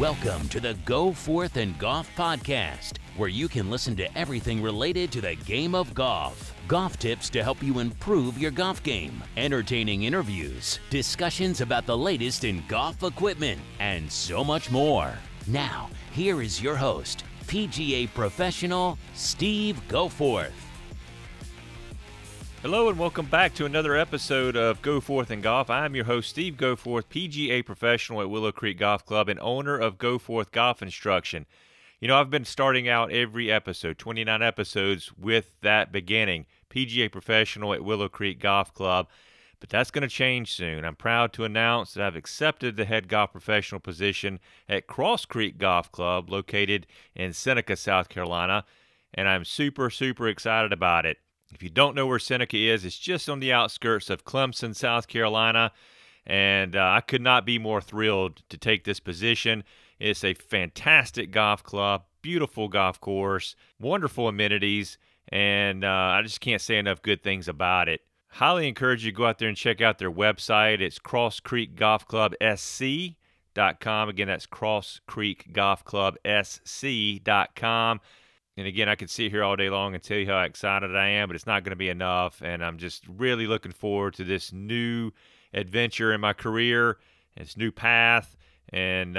Welcome to the Go Forth and Golf Podcast, where you can listen to everything related to the game of golf. Golf tips to help you improve your golf game, entertaining interviews, discussions about the latest in golf equipment, and so much more. Now, here is your host, PGA professional, Steve Goforth. Hello and welcome back to another episode of Go Forth and Golf. I'm your host, Steve Goforth, PGA professional at Willow Creek Golf Club and owner of Go Forth Golf Instruction. You know, I've been starting out every episode, 29 episodes, with that beginning, PGA professional at Willow Creek Golf Club, but that's going to change soon. I'm proud to announce that I've accepted the head golf professional position at Cross Creek Golf Club, located in Seneca, South Carolina, and I'm super excited about it. If you don't know where Seneca is, it's just on the outskirts of Clemson, South Carolina, and I could not be more thrilled to take this position. It's a fantastic golf club, beautiful golf course, wonderful amenities, and I just can't say enough good things about it. Highly encourage you to go out there and check out their website. It's CrossCreekGolfClubSC.com. Again, that's CrossCreekGolfClubSC.com. And again, I could sit here all day long and tell you how excited I am, but it's not going to be enough. And I'm just really looking forward to this new adventure in my career, this new path, and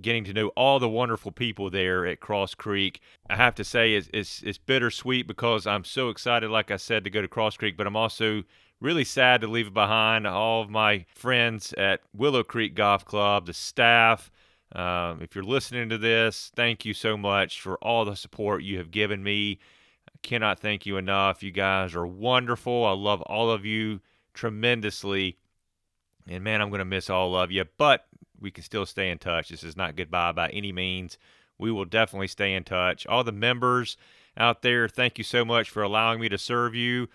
getting to know all the wonderful people there at Cross Creek. I have to say it's bittersweet because I'm so excited, like I said, to go to Cross Creek, but I'm also really sad to leave behind all of my friends at Willow Creek Golf Club, the staff. If you're listening to this, thank you so much for all the support you have given me. I cannot thank you enough. You guys are wonderful. I love all of you tremendously. And man, I'm going to miss all of you, but we can still stay in touch. This is not goodbye by any means. We will definitely stay in touch. All the members out there, thank you so much for allowing me to serve you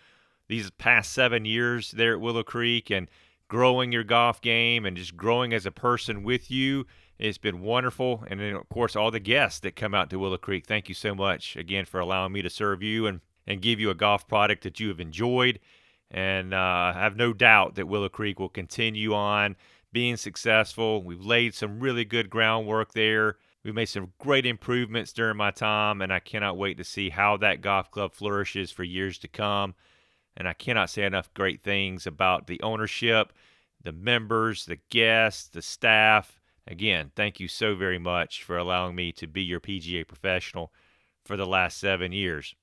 these past 7 years there at Willow Creek and growing your golf game and just growing as a person with you. It's been wonderful. And then, of course, all the guests that come out to Willow Creek, thank you so much, again, for allowing me to serve you and give you a golf product that you have enjoyed. And I have no doubt that Willow Creek will continue on being successful. We've laid some really good groundwork there. We've made some great improvements during my time, and I cannot wait to see how that golf club flourishes for years to come. And I cannot say enough great things about the ownership, the members, the guests, the staff. Again, thank you so very much for allowing me to be your PGA professional for the last 7 years.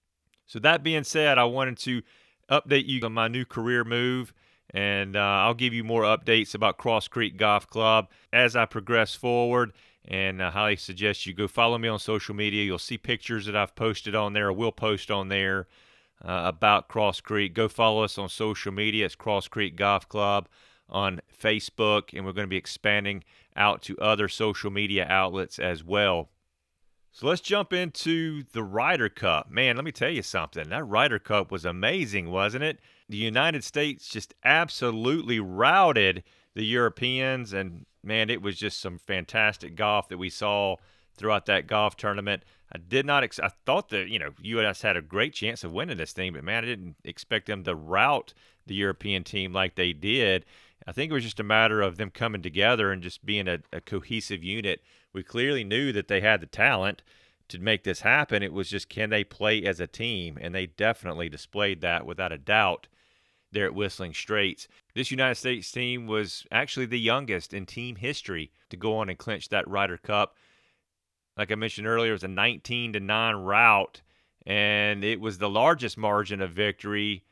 So that being said, I wanted to update you on my new career move, and I'll give you more updates about Cross Creek Golf Club as I progress forward, and I highly suggest you go follow me on social media. You'll see pictures that I've posted on there or will post on there about Cross Creek. Go follow us on social media. It's Cross Creek Golf Club on Facebook, and we're going to be expanding out to other social media outlets as well. So let's jump into the Ryder Cup. Man, let me tell you something. That Ryder Cup was amazing, wasn't it? The United States just absolutely routed the Europeans, and man, it was just some fantastic golf that we saw throughout that golf tournament. I thought that, you know, U.S. had a great chance of winning this thing, but man, I didn't expect them to rout the European team like they did. I think it was just a matter of them coming together and just being a cohesive unit. We clearly knew that they had the talent to make this happen. It was just, can they play as a team? And they definitely displayed that without a doubt there at Whistling Straits. This United States team was actually the youngest in team history to go on and clinch that Ryder Cup. Like I mentioned earlier, it was a 19-9 rout, and it was the largest margin of victory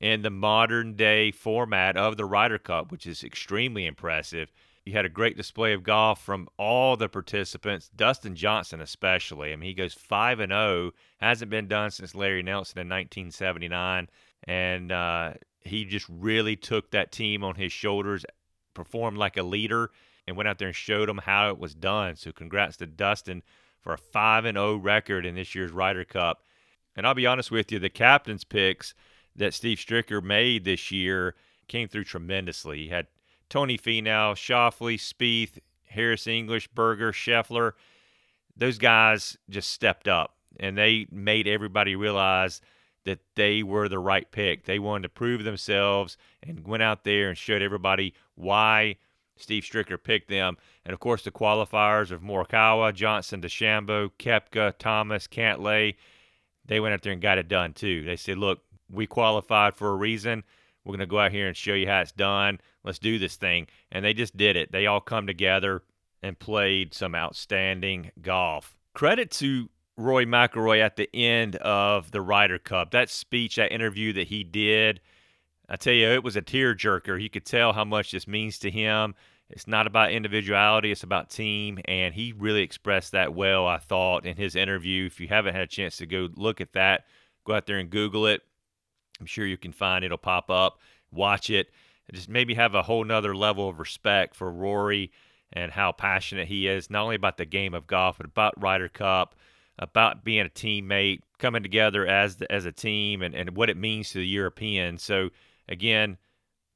in the modern-day format of the Ryder Cup, which is extremely impressive. You had a great display of golf from all the participants, Dustin Johnson especially. I mean, he goes 5-0, hasn't been done since Larry Nelson in 1979, and he just really took that team on his shoulders, performed like a leader, and went out there and showed them how it was done. So congrats to Dustin for a 5-0 record in this year's Ryder Cup. And I'll be honest with you, the captain's picks that Steve Stricker made this year came through tremendously. He had Tony Finau, Schauffele, Spieth, Harris English, Berger, Scheffler. Those guys just stepped up, and they made everybody realize that they were the right pick. They wanted to prove themselves and went out there and showed everybody why Steve Stricker picked them. And, of course, the qualifiers of Morikawa, Johnson, DeChambeau, Koepka, Thomas, Cantlay, they went out there and got it done too. They said, look, we qualified for a reason. We're going to go out here and show you how it's done. Let's do this thing. And they just did it. They all come together and played some outstanding golf. Credit to Rory McIlroy at the end of the Ryder Cup. That speech, that interview that he did, I tell you, it was a tearjerker. You could tell how much this means to him. It's not about individuality, it's about team, and he really expressed that well, I thought, in his interview. If you haven't had a chance to go look at that, go out there and Google it. I'm sure you can find it. It'll pop up. Watch it. Just maybe have a whole nother level of respect for Rory and how passionate he is, not only about the game of golf, but about Ryder Cup, about being a teammate, coming together as a team, and what it means to the Europeans. So, again,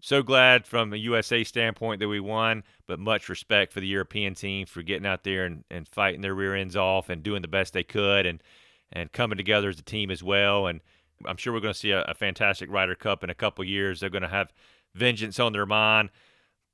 so glad from a USA standpoint that we won, but much respect for the European team for getting out there and fighting their rear ends off and doing the best they could and coming together as a team as well. And I'm sure we're going to see a fantastic Ryder Cup in a couple years. They're going to have vengeance on their mind.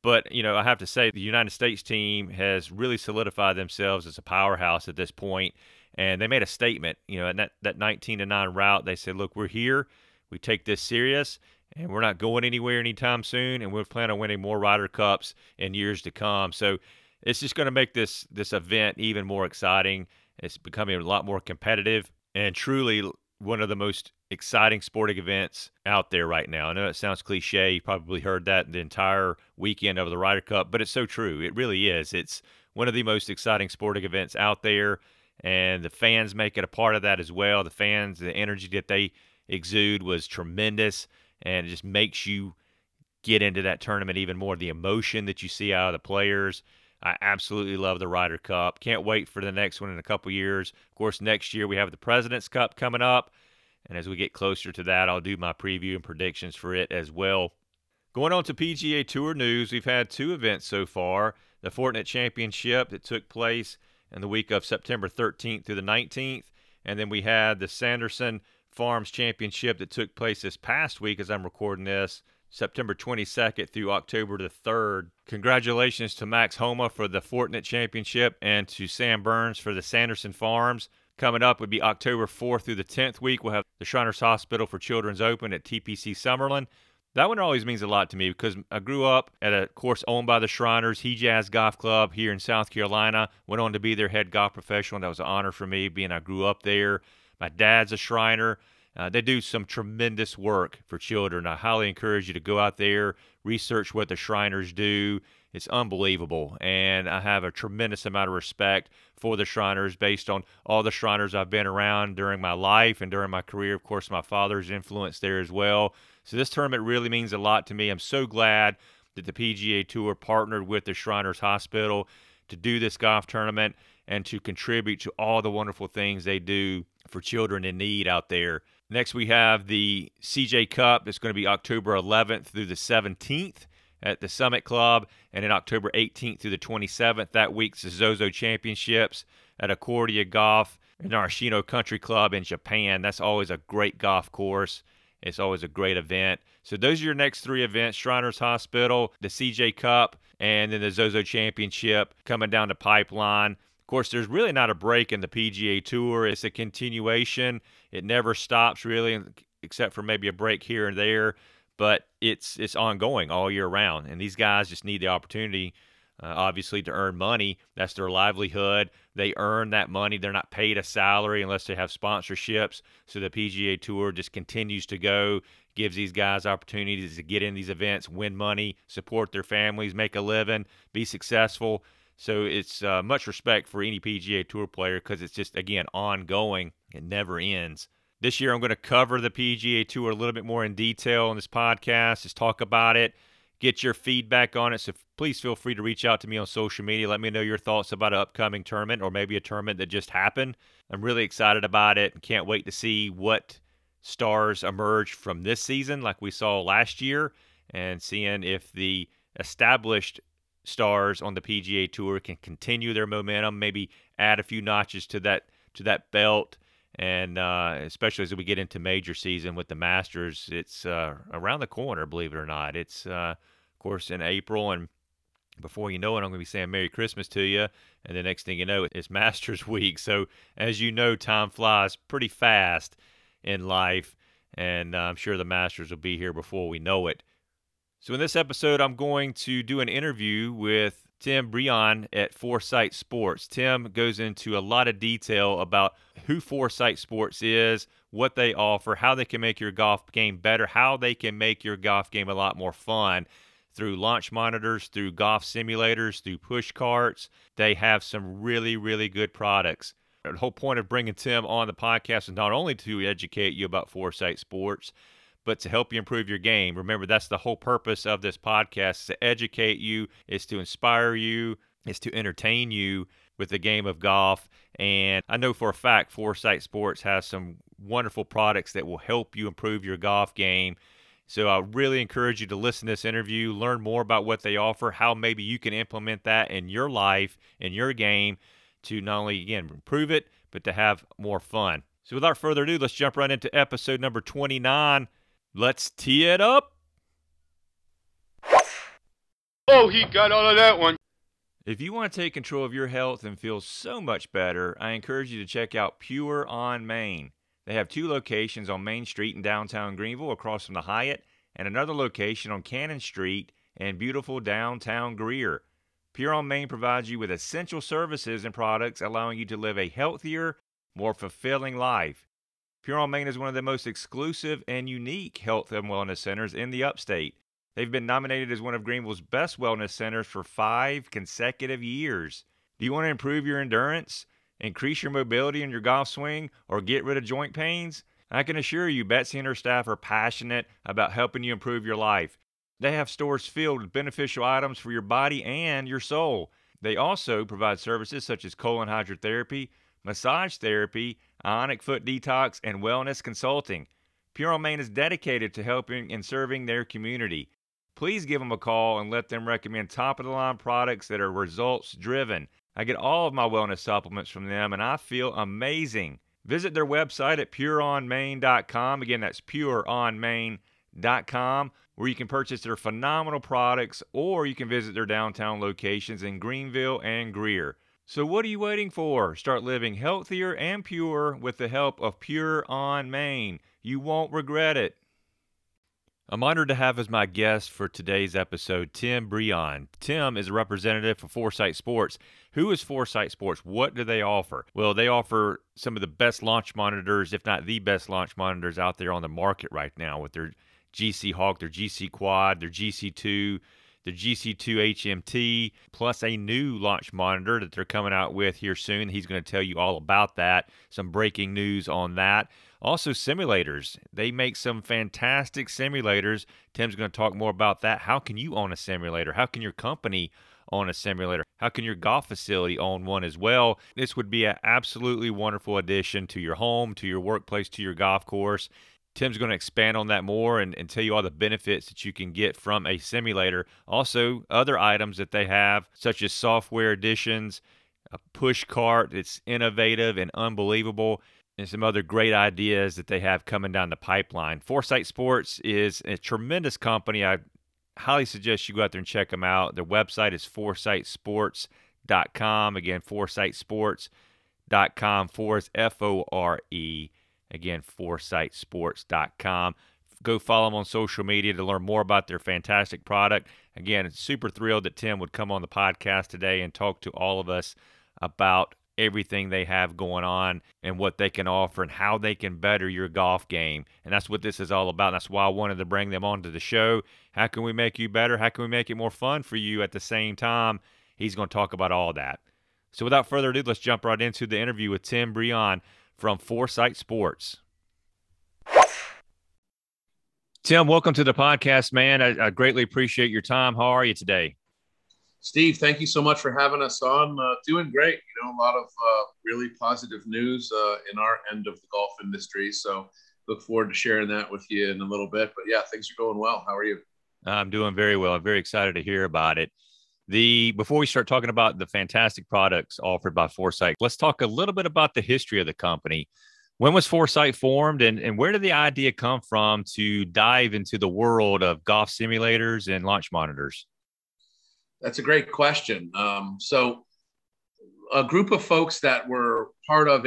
But, you know, I have to say the United States team has really solidified themselves as a powerhouse at this point. And they made a statement, you know, in that 19-9 route. They said, look, we're here. We take this serious. And we're not going anywhere anytime soon, and we're planning on winning more Ryder Cups in years to come. So it's just going to make this event even more exciting. It's becoming a lot more competitive and truly one of the most exciting sporting events out there right now. I know it sounds cliche. You probably heard that the entire weekend of the Ryder Cup, but it's so true. It really is. It's one of the most exciting sporting events out there, and the fans make it a part of that as well. The fans, the energy that they exude was tremendous. And it just makes you get into that tournament even more. The emotion that you see out of the players. I absolutely love the Ryder Cup. Can't wait for the next one in a couple years. Of course, next year we have the President's Cup coming up. And as we get closer to that, I'll do my preview and predictions for it as well. Going on to PGA Tour news, we've had two events so far. The Fortinet Championship that took place in the week of September 13th through the 19th. And then we had the Sanderson Farms Championship that took place this past week as I'm recording this, September 22nd through October the 3rd. Congratulations to Max Homa for the Fortinet Championship and to Sam Burns for the Sanderson Farms. Coming up would be October 4th through the 10th week. We'll have the Shriners Hospital for Children's Open at TPC Summerlin. That one always means a lot to me because I grew up at a course owned by the Shriners, He Jazz Golf Club here in South Carolina. Went on to be their head golf professional. That was an honor for me being I grew up there. My dad's a Shriner. They do some tremendous work for children. I highly encourage you to go out there, research what the Shriners do. It's unbelievable, and I have a tremendous amount of respect for the Shriners based on all the Shriners I've been around during my life and during my career. Of course, my father's influence there as well. So this tournament really means a lot to me. I'm so glad that the PGA Tour partnered with the Shriners Hospital to do this golf tournament and to contribute to all the wonderful things they do for children in need out there. Next, we have the CJ Cup. It's going to be October 11th through the 17th at the Summit Club, and then October 18th through the 27th. That week's the Zozo Championships at Accordia Golf and Narashino Country Club in Japan. That's always a great golf course. It's always a great event. So those are your next three events, Shriners Hospital, the CJ Cup, and then the Zozo Championship coming down the pipeline. Of course, there's really not a break in the PGA Tour. It's a continuation. It never stops, really, except for maybe a break here and there. But it's ongoing all year round, and these guys just need the opportunity, obviously, to earn money. That's their livelihood. They earn that money. They're not paid a salary unless they have sponsorships. So the PGA Tour just continues to go, gives these guys opportunities to get in these events, win money, support their families, make a living, be successful. So it's much respect for any PGA Tour player because it's just, again, ongoing. It never ends. This year I'm going to cover the PGA Tour a little bit more in detail on this podcast. Just talk about it. Get your feedback on it. So please feel free to reach out to me on social media. Let me know your thoughts about an upcoming tournament or maybe a tournament that just happened. I'm really excited about it and can't wait to see what stars emerge from this season like we saw last year and seeing if the established stars on the PGA Tour can continue their momentum, maybe add a few notches to that belt, and especially as we get into major season with the Masters. It's around the corner, believe it or not. It's, of course, in April, and Before you know it, I'm going to be saying Merry Christmas to you. And the next thing you know, it's Masters Week. So as you know, time flies pretty fast in life. And I'm sure the Masters will be here before we know it. So in this episode, I'm going to do an interview with Tim Breon at Foresight Sports. Tim goes into a lot of detail about who Foresight Sports is, what they offer, how they can make your golf game better, how they can make your golf game a lot more fun through launch monitors, through golf simulators, through push carts. They have some really, really good products. The whole point of bringing Tim on the podcast is not only to educate you about Foresight Sports, but to help you improve your game. Remember, that's the whole purpose of this podcast, is to educate you, is to inspire you, is to entertain you with the game of golf. And I know for a fact Foresight Sports has some wonderful products that will help you improve your golf game. So I really encourage you to listen to this interview, learn more about what they offer, how maybe you can implement that in your life, in your game, to not only, again, improve it, but to have more fun. So without further ado, let's jump right into episode number 29. Let's tee it up. Oh, he got all of that one. If you want to take control of your health and feel so much better, I encourage you to check out Pure on Main. They have two locations on Main Street in downtown Greenville across from the Hyatt, and another location on Cannon Street in beautiful downtown Greer. Pure on Main provides you with essential services and products, allowing you to live a healthier, more fulfilling life. Pure on Main is one of the most exclusive and unique health and wellness centers in the upstate. They've been nominated as one of Greenville's best wellness centers for 5 consecutive years. Do you want to improve your endurance, increase your mobility in your golf swing, or get rid of joint pains? I can assure you Betsy and her staff are passionate about helping you improve your life. They have stores filled with beneficial items for your body and your soul. They also provide services such as colon hydrotherapy, massage therapy, ionic foot detox, and wellness consulting. Pure on Main is dedicated to helping and serving their community. Please give them a call and let them recommend top-of-the-line products that are results-driven. I get all of my wellness supplements from them, and I feel amazing. Visit their website at pureonmain.com. Again, that's pureonmain.com. where you can purchase their phenomenal products, or you can visit their downtown locations in Greenville and Greer. So what are you waiting for? Start living healthier and pure with the help of Pure on Main. You won't regret it. I'm honored to have as my guest for today's episode, Tim Breon. Tim is a representative for Foresight Sports. Who is Foresight Sports? What do they offer? Well, they offer some of the best launch monitors, if not the best launch monitors out there on the market right now, with their GC Hawk, their GC Quad, their GC2, their GC2 HMT, plus a new launch monitor that they're coming out with here soon. He's going to tell you all about that, some breaking news on that. Also, simulators. They make some fantastic simulators. Tim's going to talk more about that. How can you own a simulator? How can your company own a simulator? How can your golf facility own one as well? This would be an absolutely wonderful addition to your home, to your workplace, to your golf course. Tim's going to expand on that more and tell you all the benefits that you can get from a simulator. Also, other items that they have, such as software additions, a push cart that's innovative and unbelievable, and some other great ideas that they have coming down the pipeline. Foresight Sports is a tremendous company. I highly suggest you go out there and check them out. Their website is ForesightSports.com. Again, ForesightSports.com. Fore is F-O-R-E. Again, ForesightSports.com. Go follow them on social media to learn more about their fantastic product. Again, super thrilled that Tim would come on the podcast today and talk to all of us about everything they have going on and what they can offer and how they can better your golf game. And that's what this is all about. That's why I wanted to bring them onto the show. How can we make you better? How can we make it more fun for you at the same time? He's going to talk about all that. So without further ado, let's jump right into the interview with Tim Breon from Foresight Sports. Tim, welcome to the podcast, man. I greatly appreciate your time. How are you today? Steve, thank you so much for having us on. Doing great. You know, a lot of really positive news in our end of the golf industry. So look forward to sharing that with you in a little bit. But yeah, things are going well. How are you? I'm doing very well. I'm very excited to hear about it. Before we start talking about the fantastic products offered by Foresight, let's talk a little bit about the history of the company. When was Foresight formed, and where did the idea come from to dive into the world of golf simulators and launch monitors? That's a great question. So a group of folks that were part of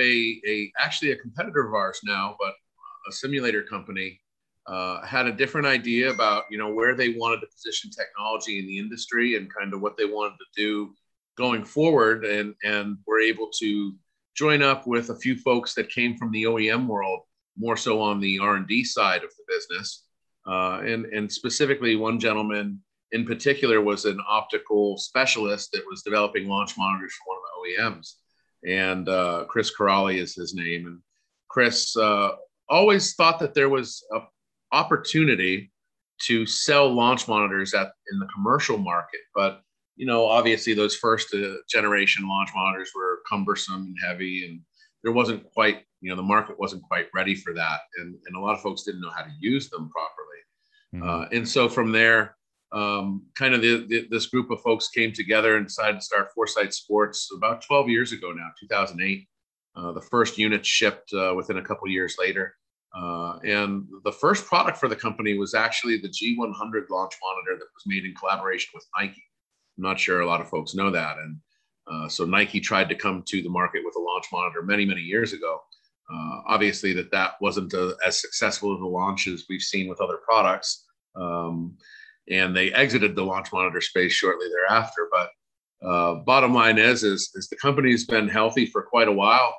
actually a competitor of ours now, but a simulator company, had a different idea about, you know, where they wanted to position technology in the industry and kind of what they wanted to do going forward. And we're able to join up with a few folks that came from the OEM world, more so on the R&D side of the business. And specifically one gentleman in particular was an optical specialist that was developing launch monitors for one of the OEMs. And Chris Corrali is his name. And Chris always thought that there was an opportunity to sell launch monitors in the commercial market. But, you know, obviously those first generation launch monitors were cumbersome and heavy, and there wasn't quite, you know, the market wasn't quite ready for that. And a lot of folks didn't know how to use them properly. Mm-hmm. And so from there, kind of this group of folks came together and decided to start Foresight Sports about 12 years ago now, 2008. The first unit shipped within a couple years later. And the first product for the company was actually the G100 launch monitor that was made in collaboration with Nike. I'm not sure a lot of folks know that. And so Nike tried to come to the market with a launch monitor many, many years ago. Obviously that wasn't as successful as the launch as we've seen with other products. And they exited the launch monitor space shortly thereafter. But bottom line is the company's been healthy for quite a while.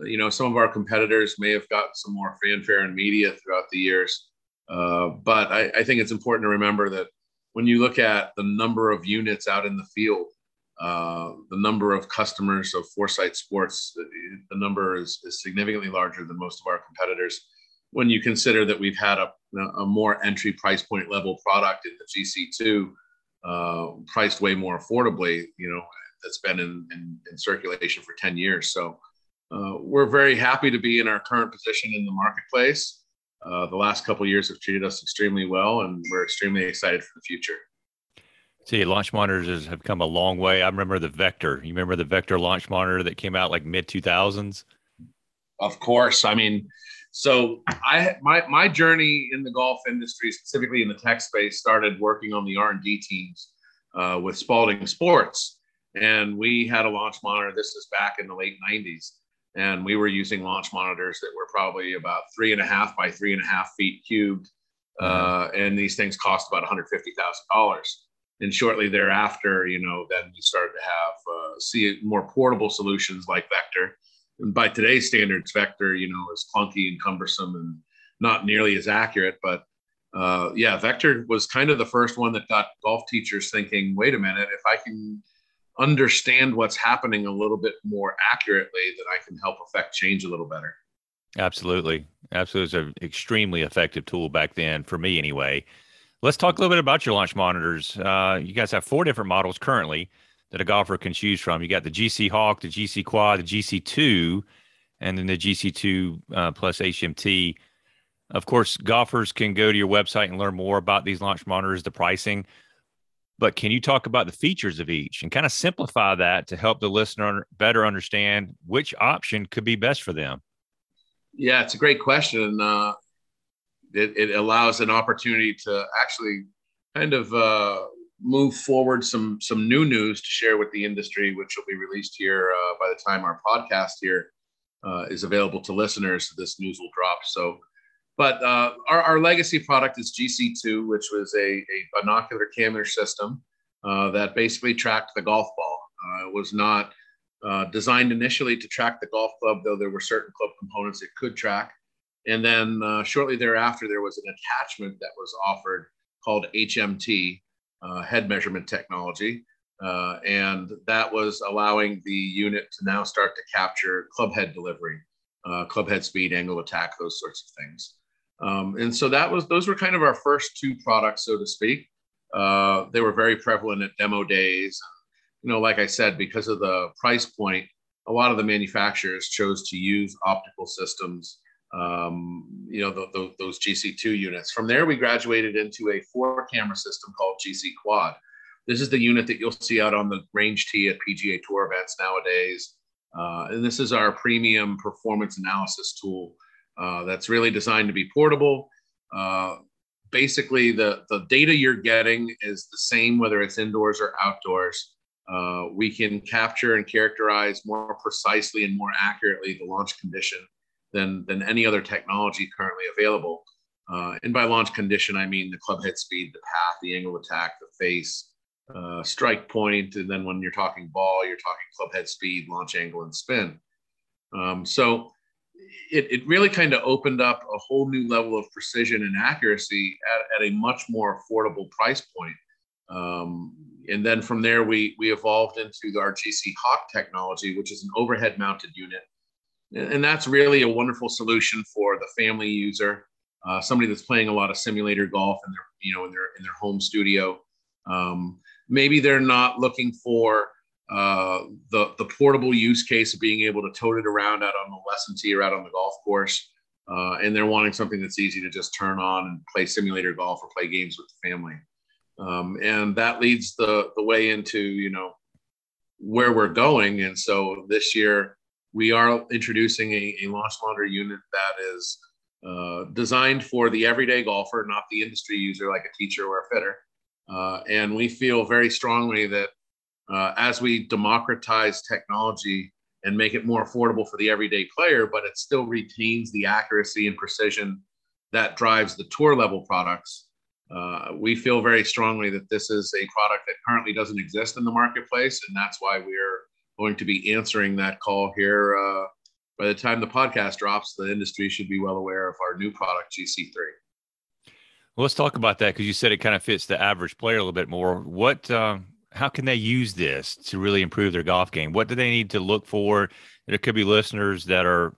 You know, some of our competitors may have gotten some more fanfare in media throughout the years. But I think it's important to remember that when you look at the number of units out in the field, the number of customers of Foresight Sports, the number is significantly larger than most of our competitors. When you consider that we've had a more entry price point level product in the GC2, priced way more affordably, you know, that's been in circulation for 10 years. So we're very happy to be in our current position in the marketplace. The last couple of years have treated us extremely well, and we're extremely excited for the future. See, launch monitors have come a long way. I remember the Vector. You remember the Vector launch monitor that came out like mid-2000s? Of course. I mean, so my journey in the golf industry, specifically in the tech space, started working on the R&D teams with Spalding Sports. And we had a launch monitor. This is back in the late 90s. And we were using launch monitors that were probably about 3.5 by 3.5 feet cubed. And these things cost about $150,000. And shortly thereafter, you know, then we started to have see more portable solutions like Vector. And by today's standards, Vector, you know, is clunky and cumbersome and not nearly as accurate. But yeah, Vector was kind of the first one that got golf teachers thinking, wait a minute, if I can understand what's happening a little bit more accurately, that I can help affect change a little better. Absolutely. Absolutely. It's an extremely effective tool back then, for me anyway. Let's talk a little bit about your launch monitors. You guys have 4 different models currently that a golfer can choose from. You got the GC Hawk, the GC Quad, the GC2, and then the GC2 plus HMT. Of course, golfers can go to your website and learn more about these launch monitors, the pricing. But can you talk about the features of each and kind of simplify that to help the listener better understand which option could be best for them? Yeah, it's a great question. It allows an opportunity to actually kind of move forward some new news to share with the industry, which will be released here by the time our podcast here is available to listeners. This news will drop. So, but our legacy product is GC2, which was a binocular camera system that basically tracked the golf ball. It was not designed initially to track the golf club, though there were certain club components it could track. And then shortly thereafter, there was an attachment that was offered called HMT, head measurement technology. And that was allowing the unit to now start to capture club head delivery, club head speed, angle attack, those sorts of things. And so those were kind of our first 2 products, so to speak. They were very prevalent at demo days. You know, like I said, because of the price point, a lot of the manufacturers chose to use optical systems, you know, those GC2 units. From there, we graduated into a 4 camera system called GC Quad. This is the unit that you'll see out on the range tee at PGA Tour events nowadays. And this is our premium performance analysis tool that's really designed to be portable. basically the data you're getting is the same, whether it's indoors or outdoors. We can capture and characterize more precisely and more accurately the launch condition than any other technology currently available. And by launch condition, I mean the club head speed, the path, the angle of attack, the face, strike point. And then when you're talking ball, you're talking club head speed, launch angle, and spin. So it really kind of opened up a whole new level of precision and accuracy at a much more affordable price point. And then from there, we evolved into our GC Hawk technology, which is an overhead mounted unit. And that's really a wonderful solution for the family user, somebody that's playing a lot of simulator golf in their, in their home studio. Maybe they're not looking for the portable use case of being able to tote it around out on the lesson tee or out on the golf course. And they're wanting something that's easy to just turn on and play simulator golf or play games with the family. And that leads the way into, where we're going. And so this year we are introducing a launch monitor unit that is designed for the everyday golfer, not the industry user like a teacher or a fitter. And we feel very strongly that as we democratize technology and make it more affordable for the everyday player, but it still retains the accuracy and precision that drives the tour level products, we feel very strongly that this is a product that currently doesn't exist in the marketplace. And that's why we're going to be answering that call here. By the time the podcast drops, the industry should be well aware of our new product, GC3. Well, let's talk about that, because you said it kind of fits the average player a little bit more. How can they use this to really improve their golf game? What do they need to look for? There could be listeners that are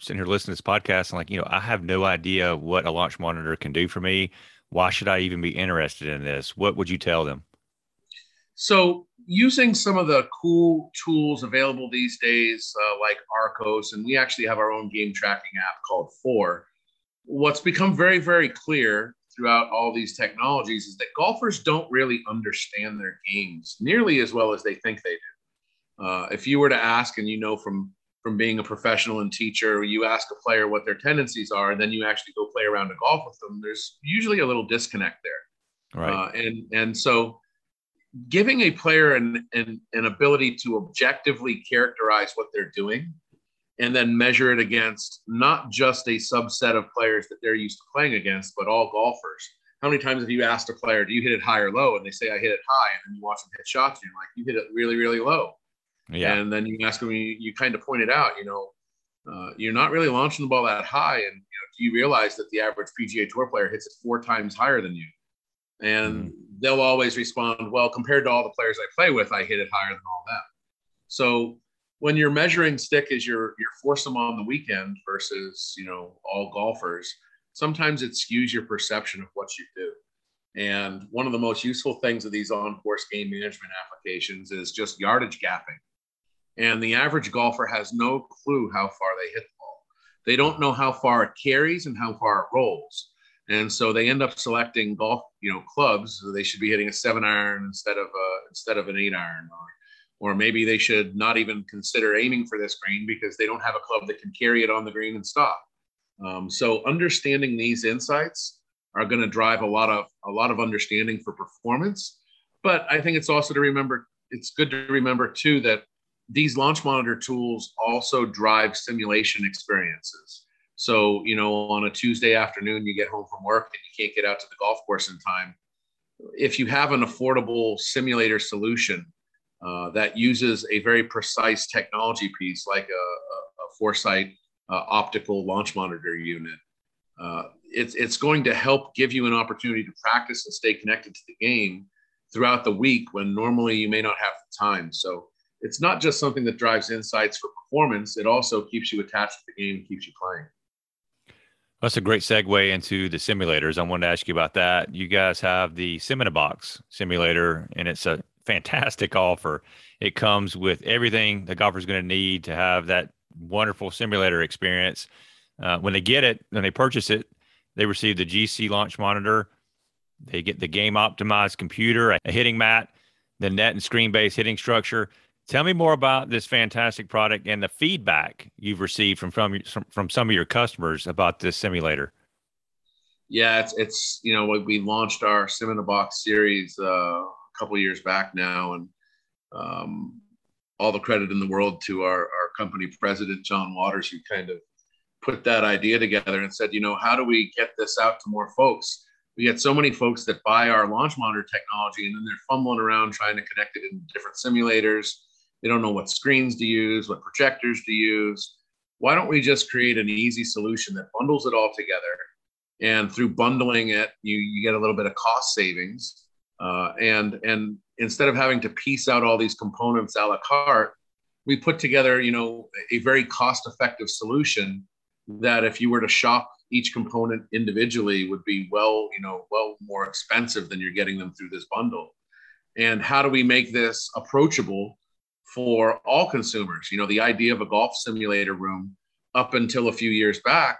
sitting here listening to this podcast and like, I have no idea what a launch monitor can do for me. Why should I even be interested in this? What would you tell them? So using some of the cool tools available these days, like Arcos, and we actually have our own game tracking app called Fore, what's become very, very clear throughout all these technologies is that golfers don't really understand their games nearly as well as they think they do. If you were to ask, and from being a professional and teacher, you ask a player what their tendencies are, and then you actually go play around a golf with them, there's usually a little disconnect there. Right. And so giving a player an ability to objectively characterize what they're doing and then measure it against not just a subset of players that they're used to playing against, but all golfers. How many times have you asked a player, do you hit it high or low? And they say, I hit it high. And then you watch them hit shots, and you're like, you hit it really, really low. Yeah. And then you ask them, you kind of point it out, you're not really launching the ball that high. And do you realize that the average PGA Tour player hits it 4 times higher than you? And they'll always respond, well, compared to all the players I play with, I hit it higher than all that. So when your measuring stick is your foursome on the weekend versus, all golfers, sometimes it skews your perception of what you do. And one of the most useful things of these on-course game management applications is just yardage gapping. And the average golfer has no clue how far they hit the ball. They don't know how far it carries and how far it rolls. And so they end up selecting golf, clubs. So they should be hitting a 7-iron instead of an 8-iron, or maybe they should not even consider aiming for this green because they don't have a club that can carry it on the green and stop. So understanding these insights are going to drive a lot of understanding for performance. But I think it's good to remember too, that these launch monitor tools also drive simulation experiences. So, on a Tuesday afternoon, you get home from work and you can't get out to the golf course in time. If you have an affordable simulator solution that uses a very precise technology piece, like a Foresight optical launch monitor unit, it's going to help give you an opportunity to practice and stay connected to the game throughout the week when normally you may not have the time. So it's not just something that drives insights for performance. It also keeps you attached to the game and keeps you playing. That's a great segue into the simulators. I wanted to ask you about that. You guys have the SimInabox simulator, and it's a fantastic offer. It comes with everything the golfer is going to need to have that wonderful simulator experience. When they purchase it, they receive the GC launch monitor. They get the game optimized computer, a hitting mat, the net and screen based hitting structure. Tell me more about this fantastic product and the feedback you've received from some of your customers about this simulator. Yeah, it's you know, we launched our Sim in a Box series a couple of years back now, and all the credit in the world to our company president, John Waters, who kind of put that idea together and said, you know, how do we get this out to more folks? We get so many folks that buy our launch monitor technology and then they're fumbling around trying to connect it in different simulators. They don't know what screens to use, what projectors to use. Why don't we just create an easy solution that bundles it all together? And through bundling it, you get a little bit of cost savings. And instead of having to piece out all these components a la carte, we put together, you know, a very cost-effective solution that if you were to shop each component individually would be well more expensive than you're getting them through this bundle. And how do we make this approachable for all consumers? You know, the idea of a golf simulator room up until a few years back,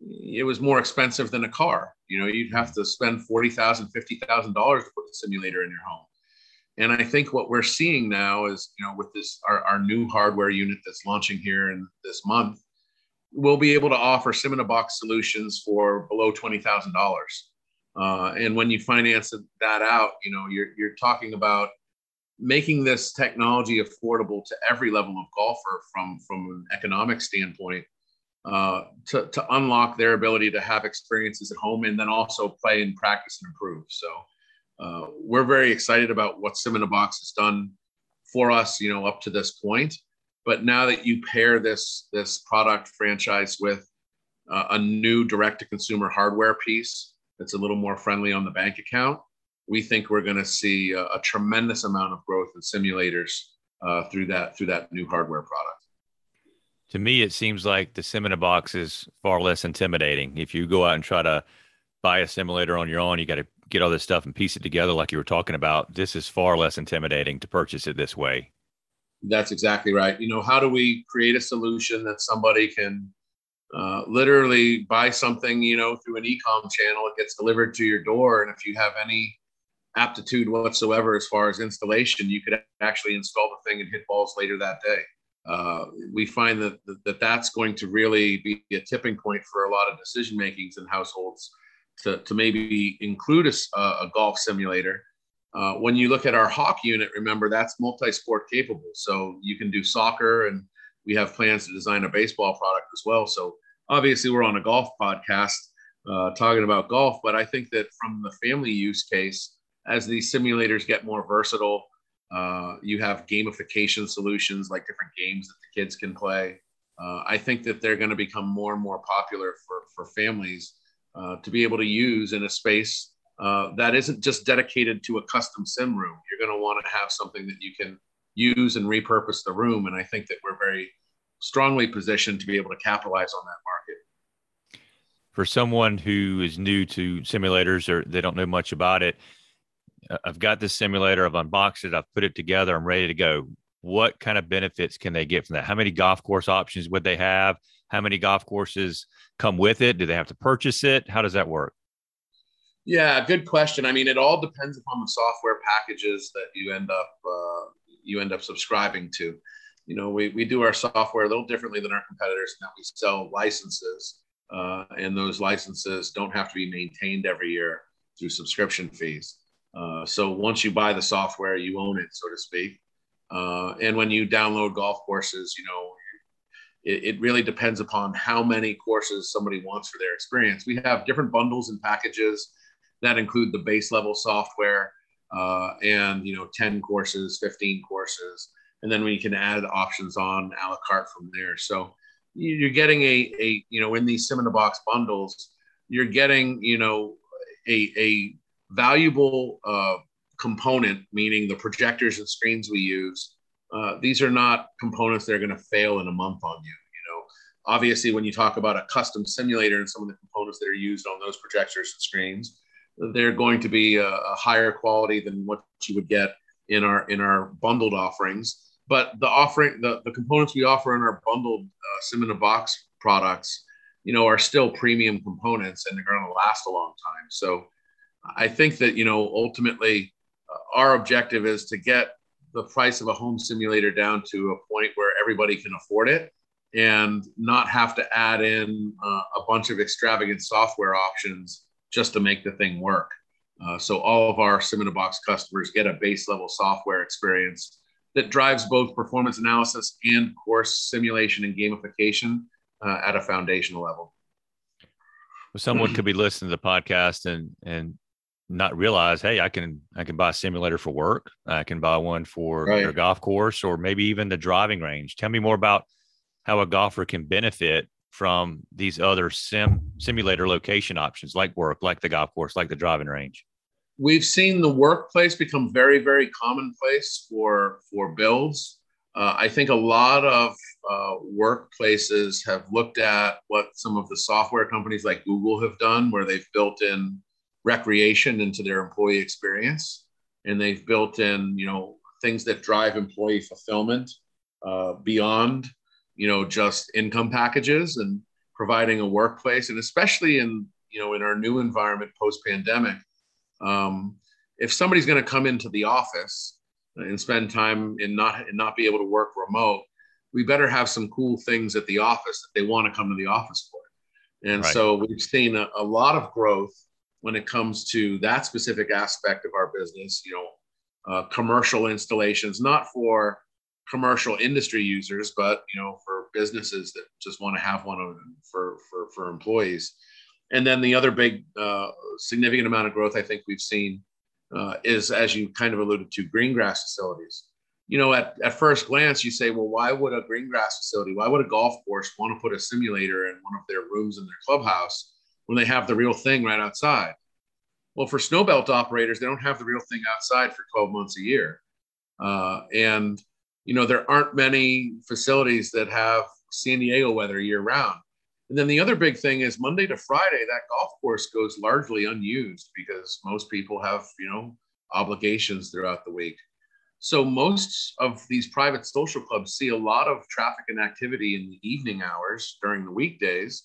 it was more expensive than a car. You know, you'd have to spend $40,000, $50,000 to put the simulator in your home. And I think what we're seeing now is, you know, with this, our new hardware unit that's launching here in this month, we'll be able to offer Sim in a Box solutions for below $20,000. And when you finance that out, you know, you're talking about making this technology affordable to every level of golfer from an economic standpoint, to unlock their ability to have experiences at home and then also play and practice and improve. So we're very excited about what Sim in a Box has done for us, you know, up to this point. But now that you pair this product franchise with a new direct-to-consumer hardware piece that's a little more friendly on the bank account, we think we're going to see a tremendous amount of growth in simulators through that new hardware product. To me, it seems like the Sim in a Box is far less intimidating. If you go out and try to buy a simulator on your own, you got to get all this stuff and piece it together like you were talking about. This is far less intimidating to purchase it this way. That's exactly right. You know, how do we create a solution that somebody can literally buy something, you know, through an e-com channel, it gets delivered to your door. And if you have any aptitude whatsoever as far as installation, you could actually install the thing and hit balls later that day. We find that that's going to really be a tipping point for a lot of decision makings in households to maybe include a golf simulator. When you look at our Hawk unit, remember that's multi-sport capable. So you can do soccer, and we have plans to design a baseball product as well. So obviously we're on a golf podcast talking about golf, but I think that from the family use case, as these simulators get more versatile, you have gamification solutions like different games that the kids can play. I think that they're going to become more and more popular for families to be able to use in a space that isn't just dedicated to a custom sim room. You're going to want to have something that you can use and repurpose the room. And I think that we're very strongly positioned to be able to capitalize on that market. For someone who is new to simulators or they don't know much about it, I've got this simulator, I've unboxed it, I've put it together, I'm ready to go. What kind of benefits can they get from that? How many golf course options would they have? How many golf courses come with it? Do they have to purchase it? How does that work? Yeah, good question. I mean, it all depends upon the software packages that you end up subscribing to. You know, we do our software a little differently than our competitors in that we sell licenses, and those licenses don't have to be maintained every year through subscription fees. So once you buy the software, you own it, so to speak. And when you download golf courses, you know, it really depends upon how many courses somebody wants for their experience. We have different bundles and packages that include the base level software and, you know, 10 courses, 15 courses, and then we can add options on a la carte from there. So you're getting a you know, in these Sim in a Box bundles, you're getting, you know, a valuable component, meaning the projectors and screens we use. These are not components that are going to fail in a month on you. You know, obviously when you talk about a custom simulator and some of the components that are used on those projectors and screens, they're going to be a higher quality than what you would get in our bundled offerings. But the offering, the components we offer in our bundled Sim in a Box products, you know, are still premium components and they're going to last a long time. So I think that, you know, ultimately our objective is to get the price of a home simulator down to a point where everybody can afford it and not have to add in a bunch of extravagant software options just to make the thing work. So all of our sim-in-a-box customers get a base level software experience that drives both performance analysis and course simulation and gamification at a foundational level. Someone could be listening to the podcast and not realize, hey, I can buy a simulator for work. I can buy one for your golf course, or maybe even the driving range. Tell me more about how a golfer can benefit from these other simulator location options, like work, like the golf course, like the driving range. We've seen the workplace become very, very commonplace for builds. I think a lot of workplaces have looked at what some of the software companies like Google have done, where they've built in recreation into their employee experience, and they've built in, you know, things that drive employee fulfillment beyond, you know, just income packages, and providing a workplace. And especially in, you know, in our new environment post-pandemic, if somebody's going to come into the office and spend time and not be able to work remote, we better have some cool things at the office that they want to come to the office for. And so we've seen a lot of growth when it comes to that specific aspect of our business, you know, commercial installations, not for commercial industry users, but, you know, for businesses that just want to have one of them for employees. And then the other big significant amount of growth I think we've seen is, as you kind of alluded to, green grass facilities. You know, at first glance, you say, well, why would a green grass facility, why would a golf course want to put a simulator in one of their rooms in their clubhouse when they have the real thing right outside? Well, for snowbelt operators, they don't have the real thing outside for 12 months a year. And, you know, there aren't many facilities that have San Diego weather year round. And then the other big thing is Monday to Friday, that golf course goes largely unused because most people have, you know, obligations throughout the week. So most of these private social clubs see a lot of traffic and activity in the evening hours during the weekdays.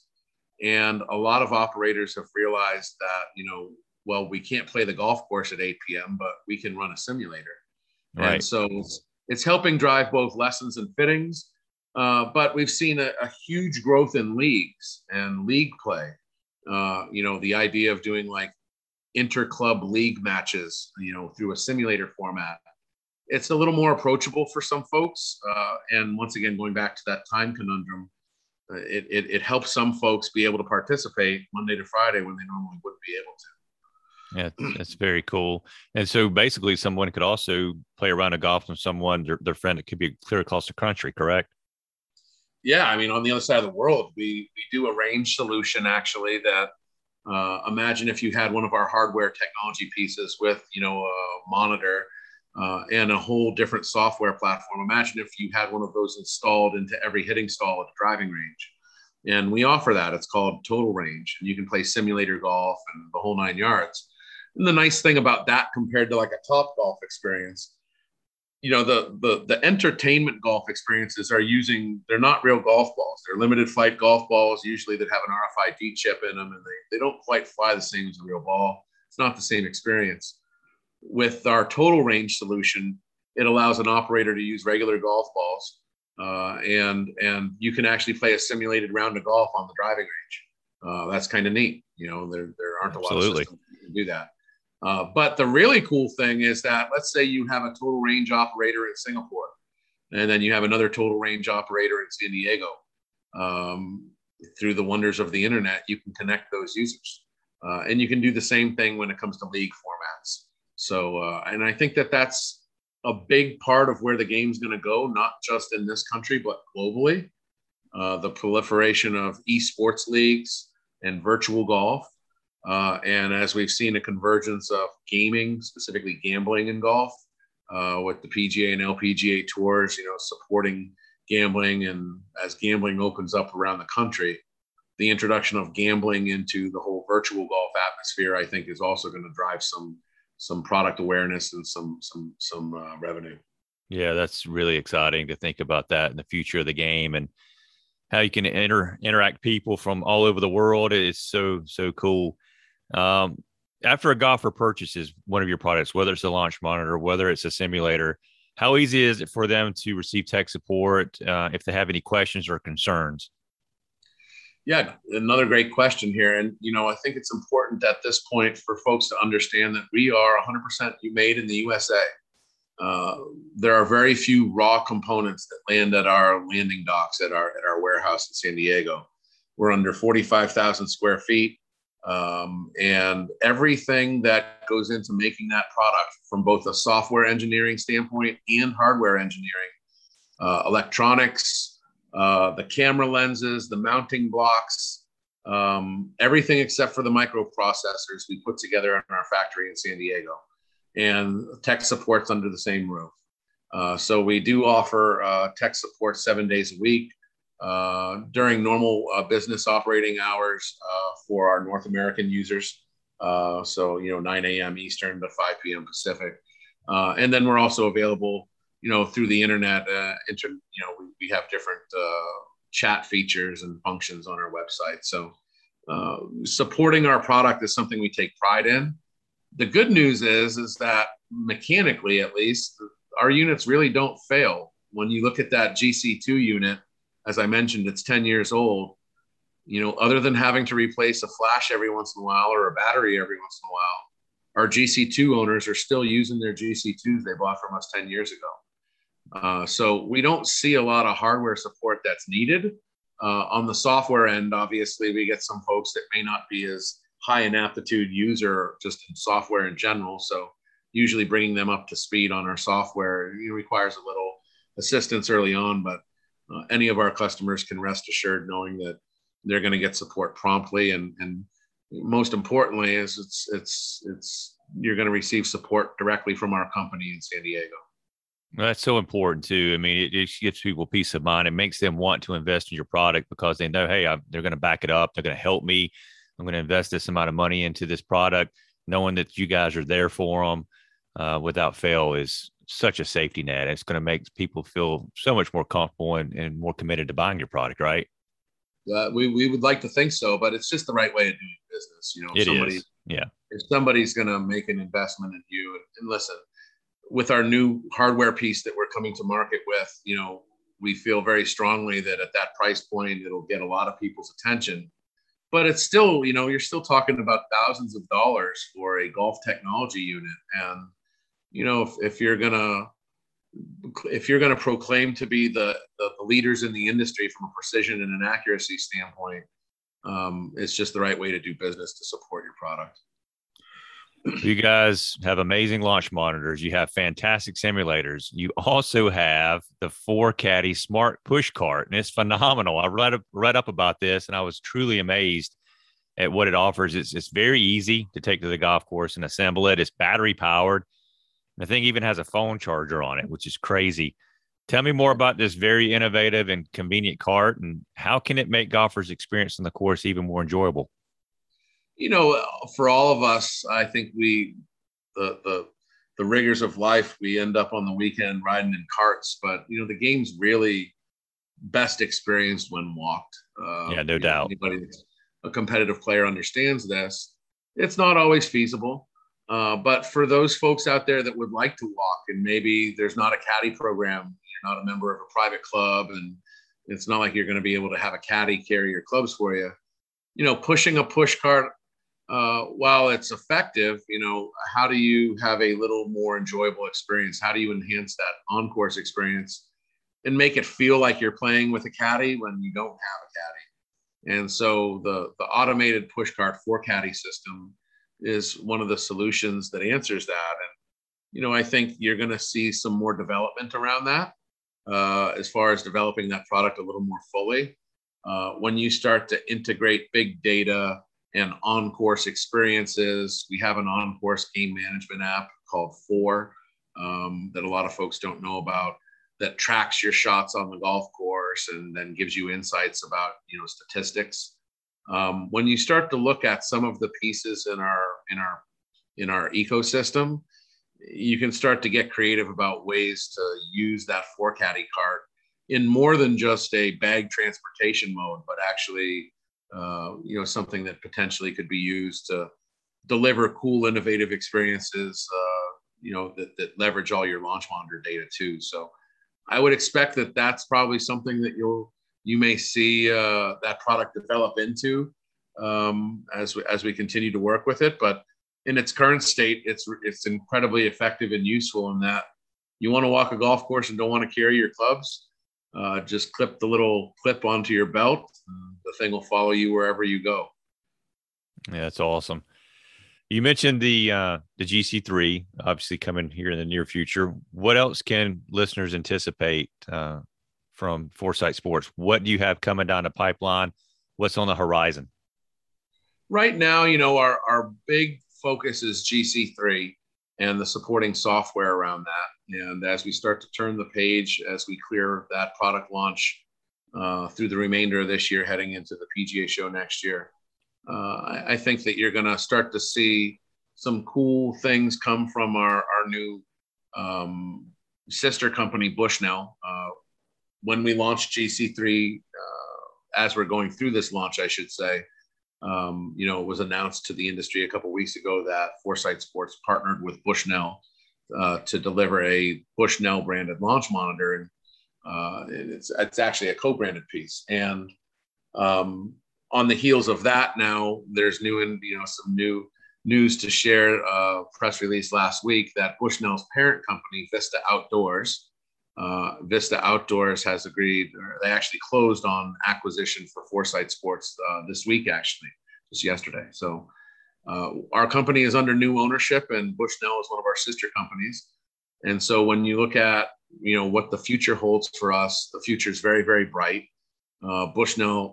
And a lot of operators have realized that, you know, well, we can't play the golf course at 8 p.m., but we can run a simulator. Right. And so it's helping drive both lessons and fittings. But we've seen a huge growth in leagues and league play. You know, the idea of doing like inter-club league matches, you know, through a simulator format. It's a little more approachable for some folks. And once again, going back to that time conundrum, it helps some folks be able to participate Monday to Friday when they normally wouldn't be able to. Yeah, that's very cool. And so basically someone could also play around a golf with someone, their friend. It could be clear across the country, correct? Yeah, I mean, on the other side of the world, we do a range solution, actually, that imagine if you had one of our hardware technology pieces with, you know, a monitor and a whole different software platform. Imagine if you had one of those installed into every hitting stall at the driving range. And we offer that. It's called Total Range. And you can play simulator golf and the whole nine yards. And the nice thing about that compared to like a Top Golf experience, you know, the entertainment golf experiences are using, they're not real golf balls. They're limited flight golf balls, usually that have an RFID chip in them, and they don't quite fly the same as a real ball. It's not the same experience. With our Total Range solution, it allows an operator to use regular golf balls, and you can actually play a simulated round of golf on the driving range. That's kind of neat. You know, there aren't a lot of systems that can do that. But the really cool thing is that, let's say you have a Total Range operator in Singapore, and then you have another Total Range operator in San Diego. Through the wonders of the internet, you can connect those users. And you can do the same thing when it comes to league formats. So, and I think that's a big part of where the game's going to go, not just in this country, but globally. The proliferation of esports leagues and virtual golf. And as we've seen a convergence of gaming, specifically gambling in golf, with the PGA and LPGA tours, you know, supporting gambling. And as gambling opens up around the country, the introduction of gambling into the whole virtual golf atmosphere, I think, is also going to drive some product awareness and some revenue. Yeah, that's really exciting to think about that in the future of the game and how you can interact people from all over the world. It's so cool. After a golfer purchases one of your products, whether it's a launch monitor, whether it's a simulator, how easy is it for them to receive tech support if they have any questions or concerns? Yeah, another great question here. And, you know, I think it's important at this point for folks to understand that we are 100% made in the USA. There are very few raw components that land at our landing docks, at our warehouse in San Diego. We're under 45,000 square feet. And everything that goes into making that product, from both a software engineering standpoint and hardware engineering, electronics, the camera lenses, the mounting blocks, everything except for the microprocessors we put together in our factory in San Diego, and tech support's under the same roof. So we do offer tech support 7 days a week during normal business operating hours for our North American users. So, you know, 9 a.m. Eastern to 5 p.m. Pacific. And then we're also available, you know, through the internet. We have different chat features and functions on our website. So supporting our product is something we take pride in. The good news is that mechanically, at least, our units really don't fail. When you look at that GC2 unit, as I mentioned, it's 10 years old. You know, other than having to replace a flash every once in a while or a battery every once in a while, our GC2 owners are still using their GC2s they bought from us 10 years ago. So we don't see a lot of hardware support that's needed. On the software end, obviously, we get some folks that may not be as high an aptitude user just in software in general. So usually bringing them up to speed on our software requires a little assistance early on, but any of our customers can rest assured knowing that they're going to get support promptly. And most importantly is you're going to receive support directly from our company in San Diego. That's so important too. I mean, it gives people peace of mind. It makes them want to invest in your product because they know, hey, they're going to back it up. They're going to help me. I'm going to invest this amount of money into this product, knowing that you guys are there for them without fail is such a safety net. It's going to make people feel so much more comfortable and more committed to buying your product, right? We would like to think so, but it's just the right way of doing business. You know, if somebody's going to make an investment in you, and listen, with our new hardware piece that we're coming to market with, you know, we feel very strongly that at that price point, it'll get a lot of people's attention. But it's still, you know, you're still talking about thousands of dollars for a golf technology unit. And, you know, if you're gonna proclaim to be the leaders in the industry from a precision and an accuracy standpoint, it's just the right way to do business to support your product. You guys have amazing launch monitors. You have fantastic simulators. You also have the Fore Caddy Smart Push Cart, and it's phenomenal. I read up about this, and I was truly amazed at what it offers. It's very easy to take to the golf course and assemble it. It's battery powered. The thing even has a phone charger on it, which is crazy. Tell me more about this very innovative and convenient cart, and how can it make golfers' experience on the course even more enjoyable? You know, for all of us, I think the rigors of life, we end up on the weekend riding in carts, but you know, the game's really best experienced when walked. No doubt. Anybody that's a competitive player understands this. It's not always feasible. But for those folks out there that would like to walk, and maybe there's not a caddy program, you're not a member of a private club, and it's not like you're going to be able to have a caddy carry your clubs for you. You know, pushing a push cart, while it's effective, you know, how do you have a little more enjoyable experience? How do you enhance that on-course experience and make it feel like you're playing with a caddy when you don't have a caddy? And so the automated push cart for caddy system is one of the solutions that answers that. And, you know, I think you're going to see some more development around that as far as developing that product a little more fully. When you start to integrate big data and on-course experiences, we have an on-course game management app called Fore that a lot of folks don't know about, that tracks your shots on the golf course and then gives you insights about, you know, statistics. When you start to look at some of the pieces in our ecosystem, you can start to get creative about ways to use that Fore Caddy cart in more than just a bag transportation mode, but actually, you know, something that potentially could be used to deliver cool, innovative experiences, you know, that leverage all your launch monitor data too. So I would expect that's probably something that you'll you may see that product develop into as we continue to work with it. But in its current state, it's incredibly effective and useful in that you want to walk a golf course and don't want to carry your clubs, just clip the little clip onto your belt. The thing will follow you wherever you go. Yeah, that's awesome. You mentioned the GC3 obviously coming here in the near future. What else can listeners anticipate from Foresight Sports? What do you have coming down the pipeline? What's on the horizon? Right now, you know, our big focus is GC3 and the supporting software around that. And as we start to turn the page, as we clear that product launch through the remainder of this year, heading into the PGA show next year, I think that you're going to start to see some cool things come from our new sister company, Bushnell. When we launched GC3, as we're going through this launch, I should say, you know, it was announced to the industry a couple of weeks ago that Foresight Sports partnered with Bushnell to deliver a Bushnell branded launch monitor. And it's actually a co-branded piece. And on the heels of that, now there's some new news to share. Press release last week that Bushnell's parent company, Vista Outdoors, has agreed, or they actually closed on acquisition for Foresight Sports this week, actually, just yesterday. So our company is under new ownership, and Bushnell is one of our sister companies. And so when you look at, you know, what the future holds for us, the future is very, very bright. Vista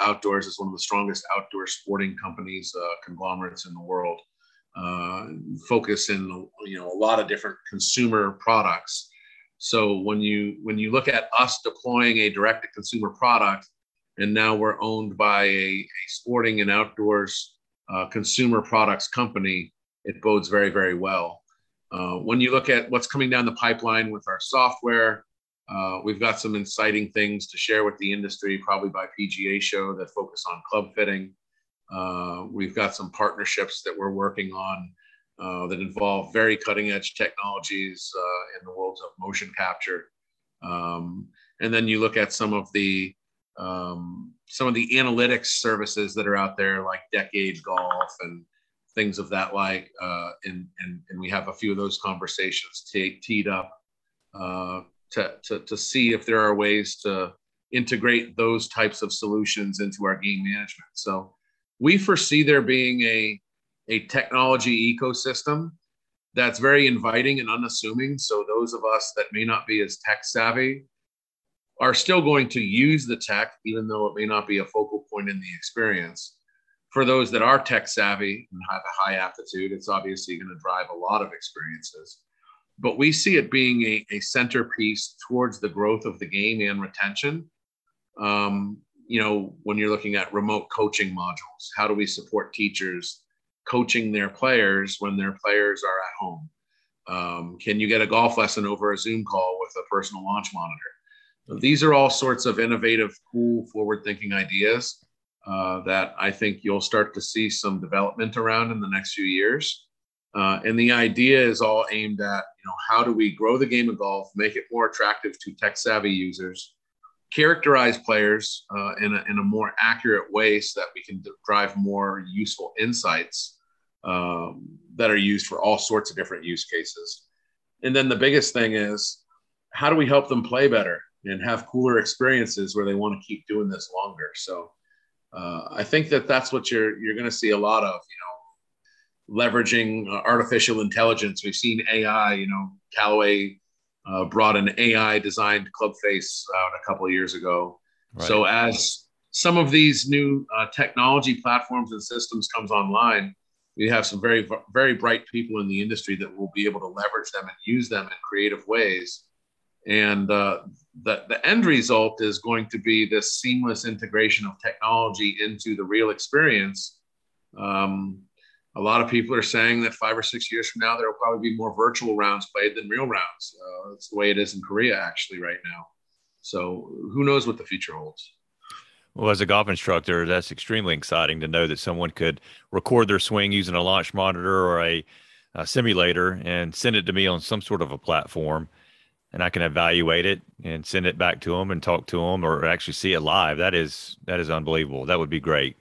Outdoors is one of the strongest outdoor sporting companies, conglomerates in the world, focus in, you know, a lot of different consumer products. So when you look at us deploying a direct-to-consumer product, and now we're owned by a sporting and outdoors consumer products company, it bodes very, very well. When you look at what's coming down the pipeline with our software, we've got some exciting things to share with the industry, probably by PGA show, that focus on club fitting. We've got some partnerships that we're working on that involve very cutting edge technologies in the worlds of motion capture. And then you look at some of the analytics services that are out there, like Decade Golf and things of that like, and we have a few of those conversations teed up to see if there are ways to integrate those types of solutions into our game management. So we foresee there being a technology ecosystem that's very inviting and unassuming. So those of us that may not be as tech savvy are still going to use the tech, even though it may not be a focal point in the experience. For those that are tech savvy and have a high aptitude, it's obviously going to drive a lot of experiences. But we see it being a centerpiece towards the growth of the game and retention. You know, when you're looking at remote coaching modules, how do we support teachers coaching their players when their players are at home? Can you get a golf lesson over a Zoom call with a personal launch monitor? These are all sorts of innovative, cool, forward-thinking ideas that I think you'll start to see some development around in the next few years. And the idea is all aimed at, you know, how do we grow the game of golf, make it more attractive to tech-savvy users, characterize players in a more accurate way so that we can drive more useful insights that are used for all sorts of different use cases. And then the biggest thing is, how do we help them play better and have cooler experiences where they want to keep doing this longer? So I think that's what you're going to see a lot of, you know, leveraging artificial intelligence. We've seen AI, you know, Callaway brought an AI-designed club face out a couple of years ago. Right. So as some of these new technology platforms and systems comes online, we have some very, very bright people in the industry that will be able to leverage them and use them in creative ways. And the end result is going to be this seamless integration of technology into the real experience. A lot of people are saying that 5 or 6 years from now, there will probably be more virtual rounds played than real rounds. That's the way it is in Korea, actually, right now. So who knows what the future holds? Well, as a golf instructor, that's extremely exciting to know that someone could record their swing using a launch monitor or a simulator and send it to me on some sort of a platform. and I can evaluate it and send it back to them and talk to them, or actually see it live, that is unbelievable. That would be great.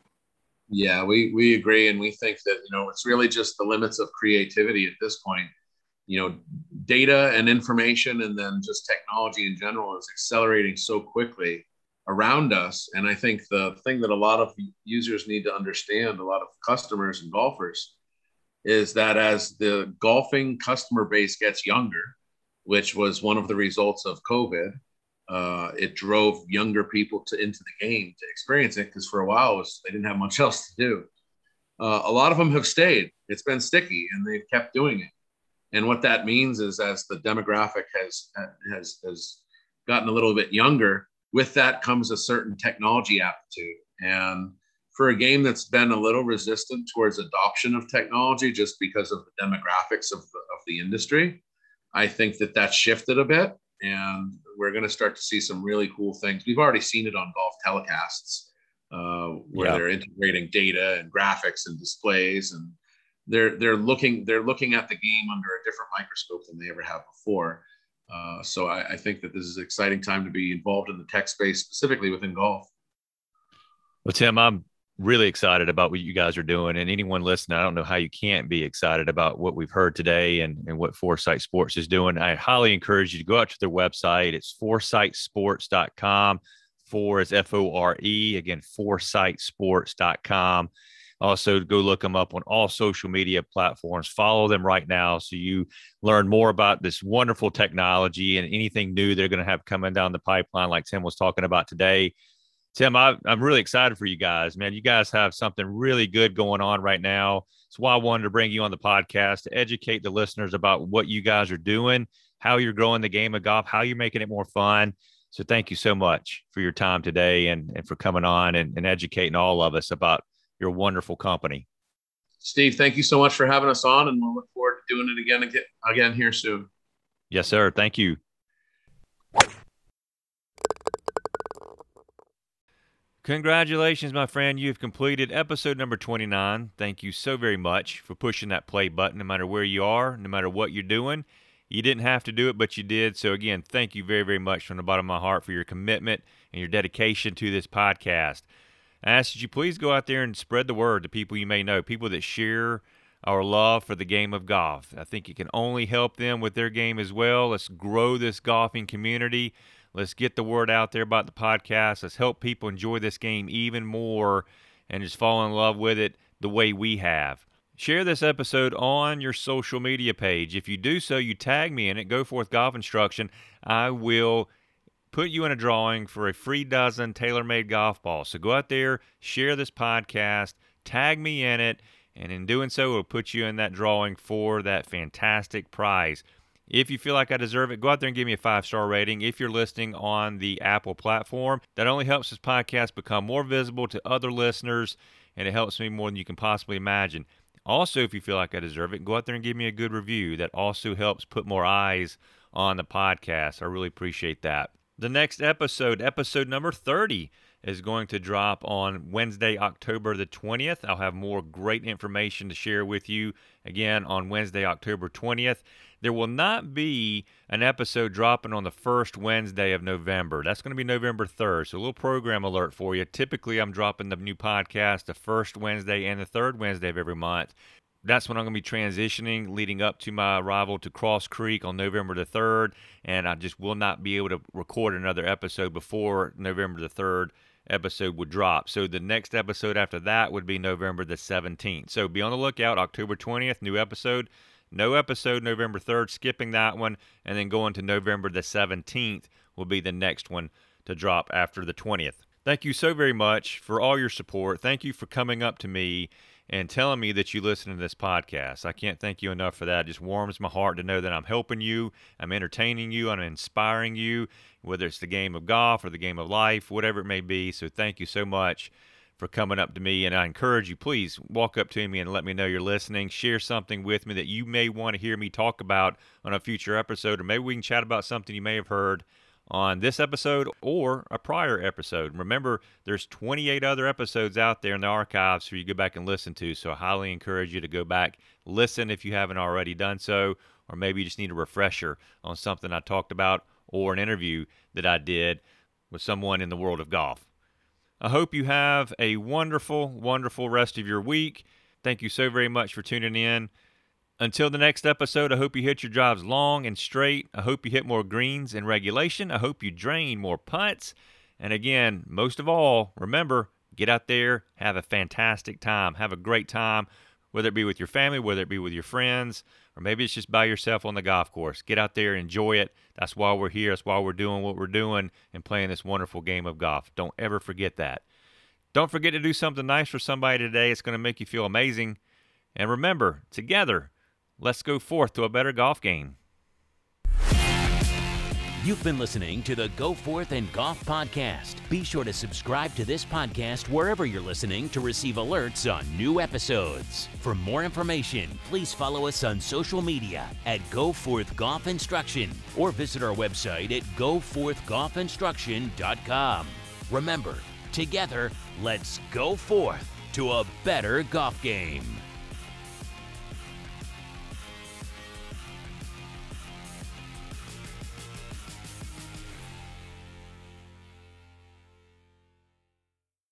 Yeah, we agree. And we think that, you know, it's really just the limits of creativity at this point. You know, data and information, and then just technology in general, is accelerating so quickly around us. And I think the thing that a lot of users need to understand, a lot of customers and golfers, is that as the golfing customer base gets younger, which was one of the results of COVID, it drove younger people into the game to experience it, because for a while they didn't have much else to do. A lot of them have stayed. It's been sticky, and they've kept doing it. And what that means is, as the demographic has gotten a little bit younger, with that comes a certain technology aptitude. And for a game that's been a little resistant towards adoption of technology, just because of the demographics of the industry, I think that that shifted a bit, and we're going to start to see some really cool things. We've already seen it on golf telecasts, where they're integrating data and graphics and displays, and they're looking at the game under a different microscope than they ever have before. So I think that this is an exciting time to be involved in the tech space, specifically within golf. Well, Tim, I'm really excited about what you guys are doing, and anyone listening, I don't know how you can't be excited about what we've heard today and what Foresight Sports is doing. I highly encourage you to go out to their website. It's ForesightSports.com. Fore is F-O-R-E. Again, ForesightSports.com. Also, go look them up on all social media platforms. Follow them right now so you learn more about this wonderful technology and anything new they're going to have coming down the pipeline, like Tim was talking about today. Tim, I'm really excited for you guys, man. You guys have something really good going on right now. That's why I wanted to bring you on the podcast, to educate the listeners about what you guys are doing, how you're growing the game of golf, how you're making it more fun. So thank you so much for your time today and for coming on and educating all of us about your wonderful company. Steve, thank you so much for having us on, and we'll look forward to doing it again here soon. Yes, sir. Thank you. Congratulations, my friend. You've completed episode number 29. Thank you so very much for pushing that play button, no matter where you are, no matter what you're doing. You didn't have to do it, but you did. So again, thank you very, very much from the bottom of my heart for your commitment and your dedication to this podcast. I ask that you please go out there and spread the word to people you may know, people that share our love for the game of golf. I think it can only help them with their game as well. Let's grow this golfing community. Let's get the word out there about the podcast. Let's help people enjoy this game even more and just fall in love with it the way we have. Share this episode on your social media page. If you do so, you tag me in it, Go Forth Golf Instruction. I will put you in a drawing for a free dozen tailor-made golf balls. So go out there, share this podcast, tag me in it, and in doing so, we'll put you in that drawing for that fantastic prize. If you feel like I deserve it, go out there and give me a 5-star rating. If you're listening on the Apple platform, that only helps this podcast become more visible to other listeners, and it helps me more than you can possibly imagine. Also, if you feel like I deserve it, go out there and give me a good review. That also helps put more eyes on the podcast. I really appreciate that. The next episode, episode number 30, is going to drop on Wednesday, October the 20th. I'll have more great information to share with you again on Wednesday, October 20th. There will not be an episode dropping on the first Wednesday of November. That's going to be November 3rd, so a little program alert for you. Typically, I'm dropping the new podcast the first Wednesday and the third Wednesday of every month. That's when I'm going to be transitioning leading up to my arrival to Cross Creek on November the 3rd, and I just will not be able to record another episode before November the 3rd episode would drop. So the next episode after that would be November the 17th. So be on the lookout, October 20th, new episode. No episode November 3rd, skipping that one, and then going to November the 17th will be the next one to drop after the 20th. Thank you so very much for all your support. Thank you for coming up to me and telling me that you listen to this podcast. I can't thank you enough for that. It just warms my heart to know that I'm helping you, I'm entertaining you, I'm inspiring you, whether it's the game of golf or the game of life, whatever it may be. So thank you so much for coming up to me, and I encourage you, please walk up to me and let me know you're listening. Share something with me that you may want to hear me talk about on a future episode, or maybe we can chat about something you may have heard on this episode or a prior episode. Remember, there's 28 other episodes out there in the archives for you to go back and listen to, so I highly encourage you to go back, listen if you haven't already done so, or maybe you just need a refresher on something I talked about or an interview that I did with someone in the world of golf. I hope you have a wonderful, wonderful rest of your week. Thank you so very much for tuning in. Until the next episode, I hope you hit your drives long and straight. I hope you hit more greens in regulation. I hope you drain more putts. And again, most of all, remember, get out there, have a fantastic time. Have a great time, whether it be with your family, whether it be with your friends, or maybe it's just by yourself on the golf course. Get out there, enjoy it. That's why we're here. That's why we're doing what we're doing and playing this wonderful game of golf. Don't ever forget that. Don't forget to do something nice for somebody today. It's going to make you feel amazing. And remember, together, let's go forth to a better golf game. You've been listening to the Go Forth and Golf Podcast. Be sure to subscribe to this podcast wherever you're listening to receive alerts on new episodes. For more information, please follow us on social media at Go Forth Golf Instruction or visit our website at GoForthGolfInstruction.com. Remember, together, let's go forth to a better golf game.